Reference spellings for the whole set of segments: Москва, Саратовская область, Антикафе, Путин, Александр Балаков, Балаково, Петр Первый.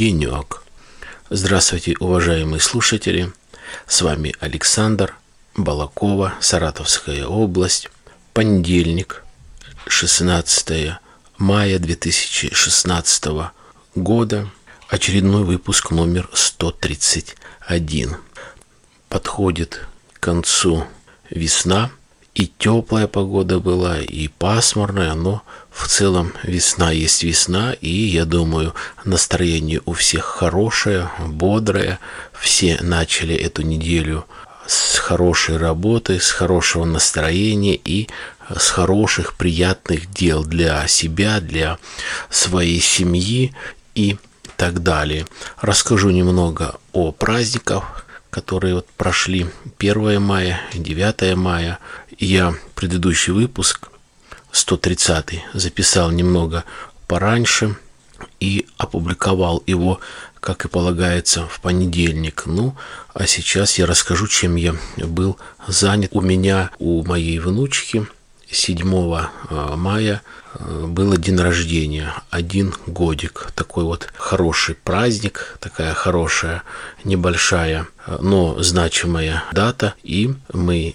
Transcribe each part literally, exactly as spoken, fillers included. денек. Здравствуйте, уважаемые слушатели. С вами Александр Балакова, Саратовская область. Понедельник, шестнадцатое мая две тысячи шестнадцатого года. Очередной выпуск номер сто тридцать один. Подходит к концу весна. И теплая погода была, и пасмурная, но в целом весна есть весна, и, я думаю, настроение у всех хорошее, бодрое. Все начали эту неделю с хорошей работы, с хорошего настроения и с хороших, приятных дел для себя, для своей семьи и так далее. Расскажу немного о праздниках, которые вот прошли первое мая, девятое мая. Я предыдущий выпуск, сто тридцатый, записал немного пораньше и опубликовал его, как и полагается, в понедельник. Ну, а сейчас я расскажу, чем я был занят. У меня, у моей внучки, седьмого мая было день рождения, один годик. Такой вот хороший праздник, такая хорошая, небольшая, но значимая дата. И мы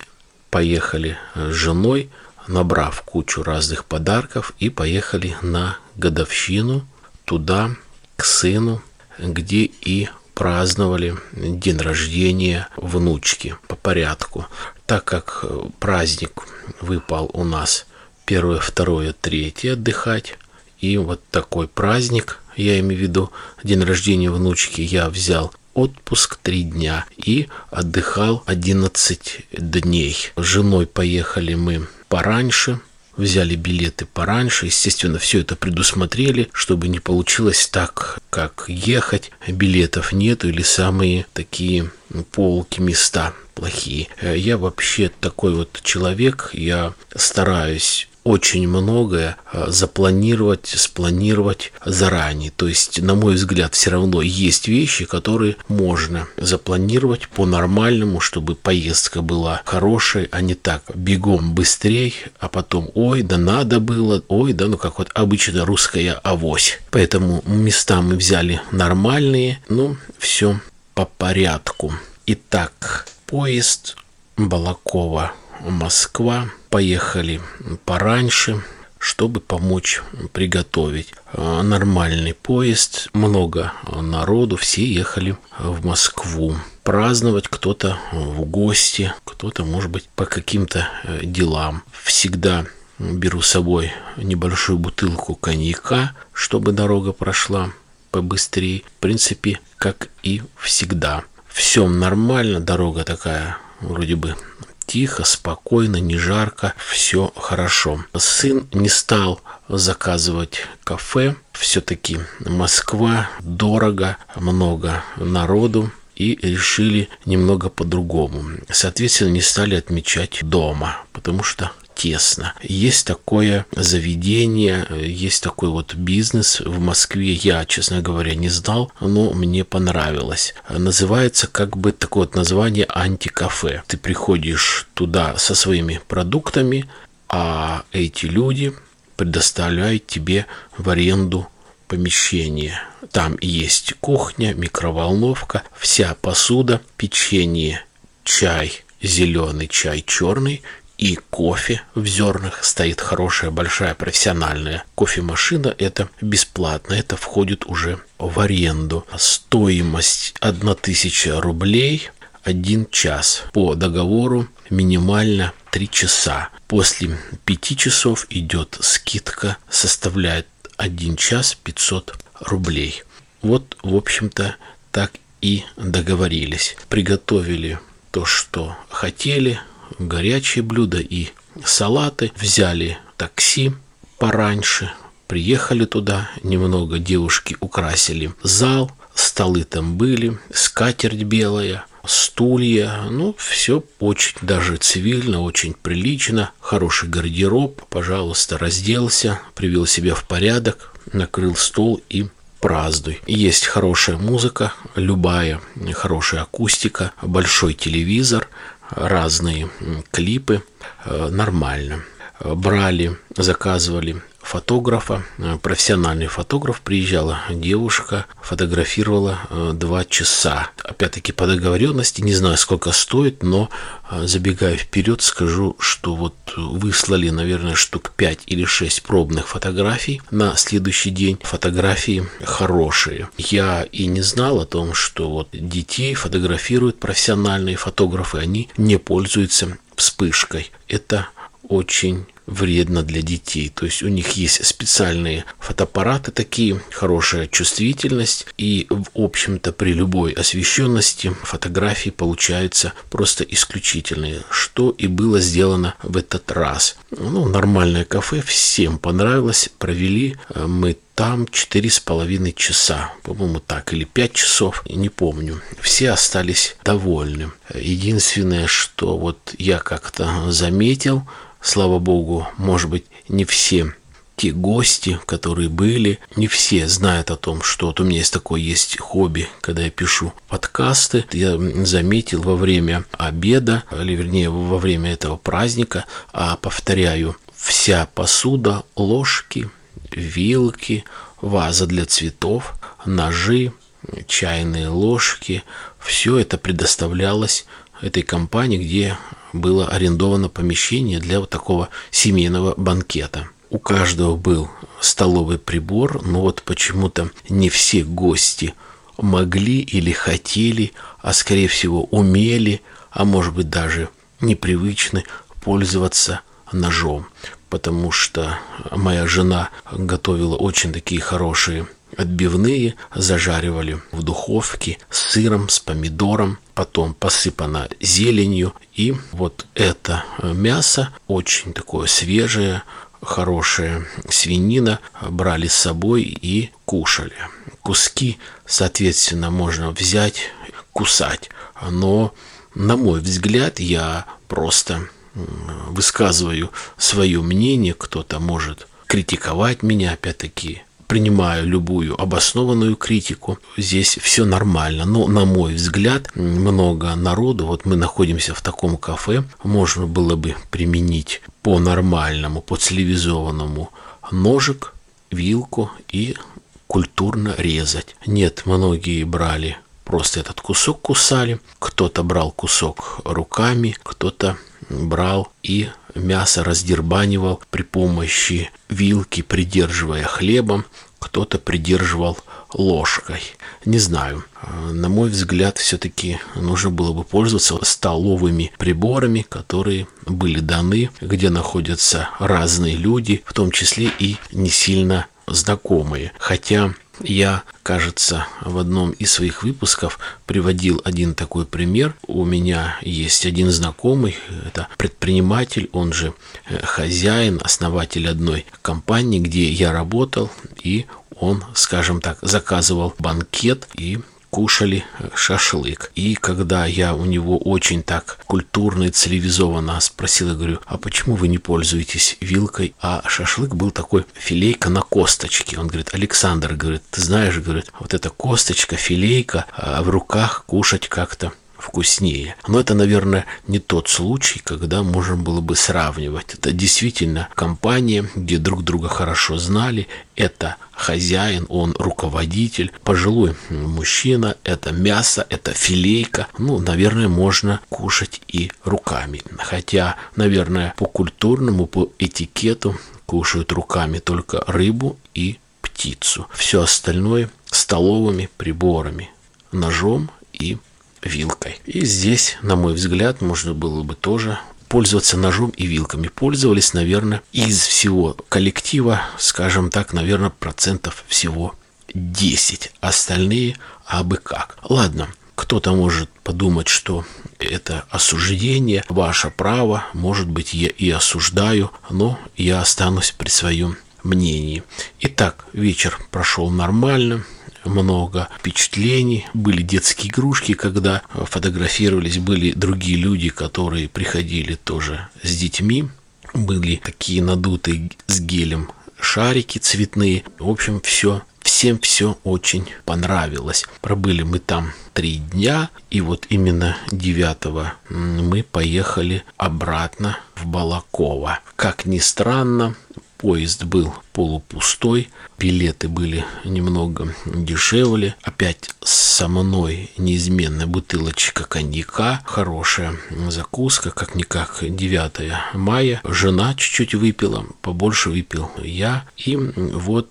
поехали с женой, набрав кучу разных подарков, и поехали на годовщину туда, к сыну, где и праздновали день рождения внучки по порядку. Так как праздник выпал у нас первое, второе, третье отдыхать, и вот такой праздник, я имею в виду день рождения внучки, я взял отпуск три дня и отдыхал одиннадцать дней. С женой поехали мы пораньше, взяли билеты пораньше, естественно, все это предусмотрели, чтобы не получилось так, как ехать, билетов нету или самые такие полки, места плохие. Я вообще такой вот человек, я стараюсь очень многое запланировать, спланировать заранее. То есть, на мой взгляд, все равно есть вещи, которые можно запланировать по-нормальному, чтобы поездка была хорошей, а не так бегом быстрей, а потом, ой, да надо было, ой, да, ну как вот обычно русская авось. Поэтому места мы взяли нормальные, но все по порядку. Итак, поезд Балаково, Москва. Поехали пораньше, чтобы помочь приготовить нормальный поезд. Много народу, все ехали в Москву праздновать, кто-то в гости, кто-то, может быть, по каким-то делам. Всегда беру с собой небольшую бутылку коньяка, чтобы дорога прошла побыстрее. В принципе, как и всегда. Все нормально, дорога такая вроде бы тихо, спокойно, не жарко, все хорошо. Сын не стал заказывать кафе, все-таки Москва, дорого, много народу, и решили немного по-другому. Соответственно, не стали отмечать дома, потому что тесно. Есть такое заведение, есть такой вот бизнес в Москве. Я, честно говоря, не знал, но мне понравилось. Называется, как бы такое вот название, Антикафе. Ты приходишь туда со своими продуктами, а эти люди предоставляют тебе в аренду помещение. Там есть кухня, микроволновка, вся посуда, печенье, чай, зеленый чай, черный, и кофе в зернах. Стоит хорошая, большая, профессиональная кофемашина. Это бесплатно, это входит уже в аренду. Стоимость тысяча рублей, один час. По договору минимально три часа. После пяти часов идет скидка, составляет один час пятьсот рублей. Вот, в общем-то, так и договорились. Приготовили то, что хотели. Горячие блюда и салаты. Взяли такси пораньше, приехали туда, немного девушки украсили зал, столы там были, скатерть белая, стулья, ну, все очень даже цивильно, очень прилично, хороший гардероб, пожалуйста, разделся, привел себя в порядок, накрыл стол и празднуй. Есть хорошая музыка, любая, хорошая акустика, большой телевизор, разные клипы, нормально. Брали, заказывали фотографа, профессиональный фотограф, приезжала девушка, фотографировала два часа. Опять-таки по договоренности, не знаю, сколько стоит, но забегая вперед, скажу, что вот выслали, наверное, штук пять или шесть пробных фотографий на следующий день. Фотографии хорошие. Я и не знал о том, что вот детей фотографируют профессиональные фотографы, они не пользуются вспышкой. Это очень вредно для детей. То есть у них есть специальные фотоаппараты такие, хорошая чувствительность, и в общем-то при любой освещенности фотографии получаются просто исключительные, что и было сделано в этот раз. Ну, нормальное кафе, всем понравилось, провели мы там четыре с половиной часа, по-моему, так, или пять часов, не помню. Все остались довольны. Единственное, что вот я как-то заметил, слава богу, может быть, не все те гости, которые были, не все знают о том, что вот у меня есть такое есть хобби, когда я пишу подкасты. Я заметил во время обеда, или вернее во время этого праздника, а повторяю, вся посуда, ложки, вилки, ваза для цветов, ножи, чайные ложки, все это предоставлялось этой компании, где было арендовано помещение для вот такого семейного банкета. У каждого был столовый прибор, но вот почему-то не все гости могли или хотели, а скорее всего умели, а может быть даже непривычны пользоваться ножом, потому что моя жена готовила очень такие хорошие отбивные, зажаривали в духовке с сыром, с помидором, потом посыпано зеленью. И вот это мясо, очень такое свежее, хорошее, свинина, брали с собой и кушали. Куски, соответственно, можно взять, кусать. Но, на мой взгляд, я просто высказываю свое мнение, кто-то может критиковать меня, опять-таки, принимаю любую обоснованную критику. Здесь все нормально. Но, на мой взгляд, много народу. Вот мы находимся в таком кафе. Можно было бы применить по-нормальному, по-цивилизованному ножик, вилку и культурно резать. Нет, многие брали просто этот кусок, кусали. Кто-то брал кусок руками, кто-то брал и мясо раздербанивал при помощи вилки, придерживая хлебом, кто-то придерживал ложкой. Не знаю. На мой взгляд, все-таки нужно было бы пользоваться столовыми приборами, которые были даны, где находятся разные люди, в том числе и не сильно знакомые. Хотя я, кажется, в одном из своих выпусков приводил один такой пример. У меня есть один знакомый, это предприниматель, он же хозяин, основатель одной компании, где я работал, и он, скажем так, заказывал банкет и кушали шашлык. И когда я у него очень так культурно и цивилизованно спросил, я говорю, а почему вы не пользуетесь вилкой? А шашлык был такой филейка на косточке. Он говорит, Александр, говорит, ты знаешь, говорит, вот эта косточка, филейка, а в руках кушать как-то вкуснее. Но это, наверное, не тот случай, когда можно было бы сравнивать. Это действительно компания, где друг друга хорошо знали. Это хозяин, он руководитель, пожилой мужчина, это мясо, это филейка. Ну, наверное, можно кушать и руками. Хотя, наверное, по культурному, по этикету кушают руками только рыбу и птицу. Все остальное столовыми приборами, ножом и вилкой. И здесь, на мой взгляд, можно было бы тоже пользоваться ножом и вилками. Пользовались, наверное, из всего коллектива, скажем так, наверное, процентов всего десять. Остальные абы как. Ладно, кто-то может подумать, что это осуждение, ваше право, может быть, я и осуждаю, но я останусь при своем мнении. Итак, вечер прошел нормально. Много впечатлений, были детские игрушки, когда фотографировались, были другие люди, которые приходили тоже с детьми, были такие надутые с гелем шарики цветные, в общем, все, всем все очень понравилось. Пробыли мы там три дня, и вот именно девятого мы поехали обратно в Балаково. Как ни странно, поезд был полупустой, билеты были немного дешевле. Опять со мной неизменная бутылочка коньяка, хорошая закуска, как-никак девятое мая. Жена чуть-чуть выпила, побольше выпил я. И вот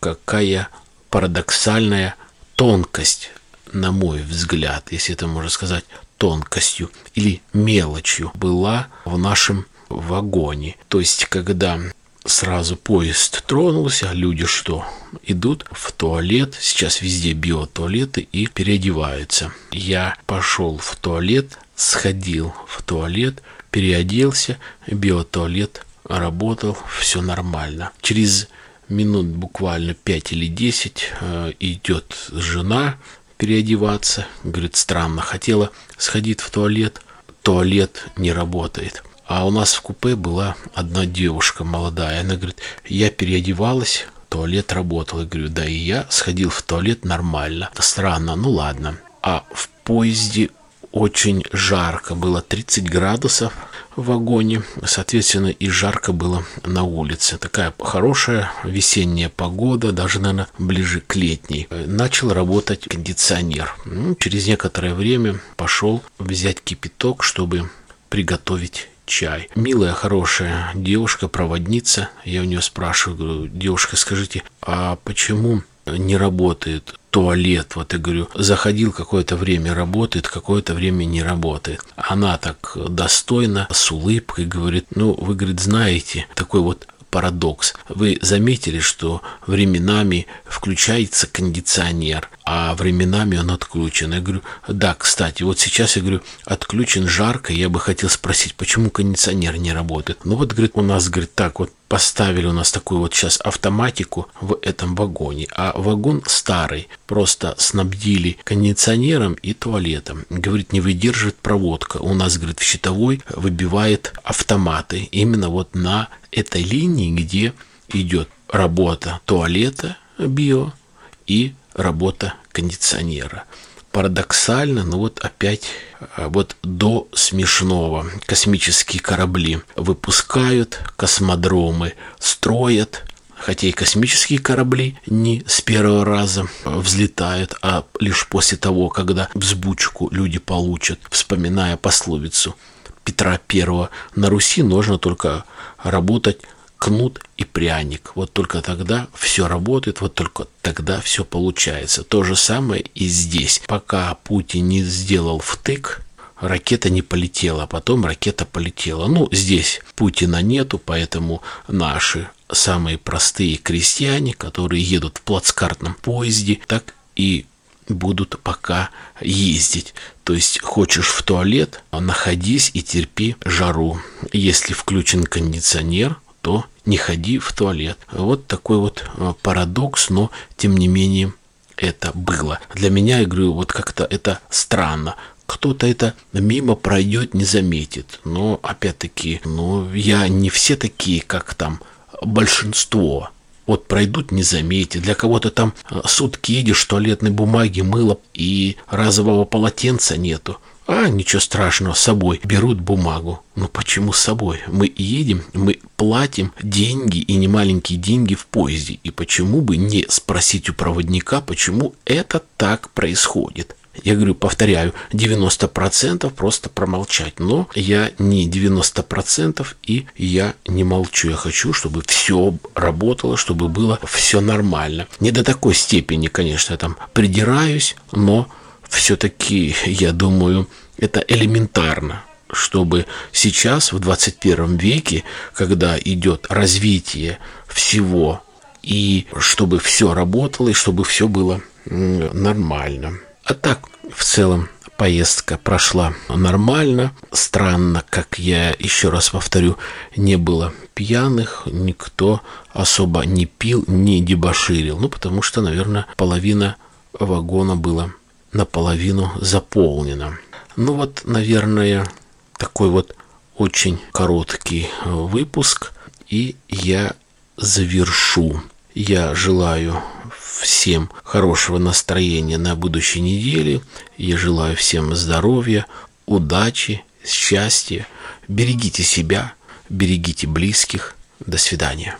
какая парадоксальная тонкость, на мой взгляд, если это можно сказать тонкостью или мелочью, была в нашем вагоне. То есть, когда сразу поезд тронулся, люди что? Идут в туалет, сейчас везде биотуалеты, и переодеваются. Я пошел в туалет, сходил в туалет, переоделся, биотуалет работал, все нормально. Через минут буквально пять или десять идет жена переодеваться, говорит, странно, хотела сходить в туалет, туалет не работает. А у нас в купе была одна девушка молодая, она говорит, я переодевалась, туалет работал. Я говорю, да и я сходил в туалет нормально. Странно, ну ладно. А в поезде очень жарко, было тридцать градусов в вагоне, соответственно, и жарко было на улице. Такая хорошая весенняя погода, даже, наверное, ближе к летней. Начал работать кондиционер. Ну, через некоторое время пошел взять кипяток, чтобы приготовить чай. Милая, хорошая девушка-проводница. Я у нее спрашиваю, говорю, девушка, скажите, а почему не работает туалет? Вот я говорю, заходил, какое-то время работает, какое-то время не работает. Она так достойно, с улыбкой говорит, ну, вы, говорит, знаете, такой вот парадокс. Вы заметили, что временами включается кондиционер, а временами он отключен. Я говорю, да, кстати, вот сейчас, я говорю, отключен, жарко, я бы хотел спросить, почему кондиционер не работает? Ну вот, говорит, у нас, говорит, так вот поставили у нас такую вот сейчас автоматику в этом вагоне, а вагон старый, просто снабдили кондиционером и туалетом. Говорит, не выдерживает проводка. У нас, говорит, в щитовой выбивает автоматы именно вот на этой линии, где идет работа туалета био и работа кондиционера. Парадоксально, но вот опять вот до смешного. Космические корабли выпускают, космодромы строят, хотя и космические корабли не с первого раза взлетают, а лишь после того, когда взбучку люди получат, вспоминая пословицу Петра Первого: на Руси нужно только работать кнут и пряник. Вот только тогда все работает, вот только тогда все получается. То же самое и здесь. Пока Путин не сделал втык, ракета не полетела, а потом ракета полетела. Ну, здесь Путина нету, поэтому наши самые простые крестьяне, которые едут в плацкартном поезде, так и будут пока ездить. То есть, хочешь в туалет, находись и терпи жару. Если включен кондиционер, то не ходи в туалет. Вот такой вот парадокс, но тем не менее это было. Для меня, я говорю, вот как-то это странно. Кто-то это мимо пройдет, не заметит. Но опять-таки, ну, я не все такие, как там большинство. Вот пройдут, не заметят. Для кого-то там сутки едешь, туалетной бумаги, мыла и разового полотенца нету. А, ничего страшного, с собой берут бумагу. Ну почему с собой? Мы едем, мы платим деньги, и не маленькие деньги, в поезде. И почему бы не спросить у проводника, почему это так происходит? Я говорю, повторяю, девяносто процентов просто промолчать. Но я не девяносто процентов, и я не молчу. Я хочу, чтобы все работало, чтобы было все нормально. Не до такой степени, конечно, я там придираюсь, но все-таки, я думаю, это элементарно, чтобы сейчас, в двадцать первом веке, когда идет развитие всего, и чтобы все работало, и чтобы все было нормально. А так, в целом, поездка прошла нормально. Странно, как я еще раз повторю, не было пьяных, никто особо не пил, не дебоширил. Ну, потому что, наверное, половина вагона была наполовину заполнено. Ну вот, наверное, такой вот очень короткий выпуск, и я завершу. Я желаю всем хорошего настроения на будущей неделе. Я желаю всем здоровья, удачи, счастья. Берегите себя, берегите близких, До свидания.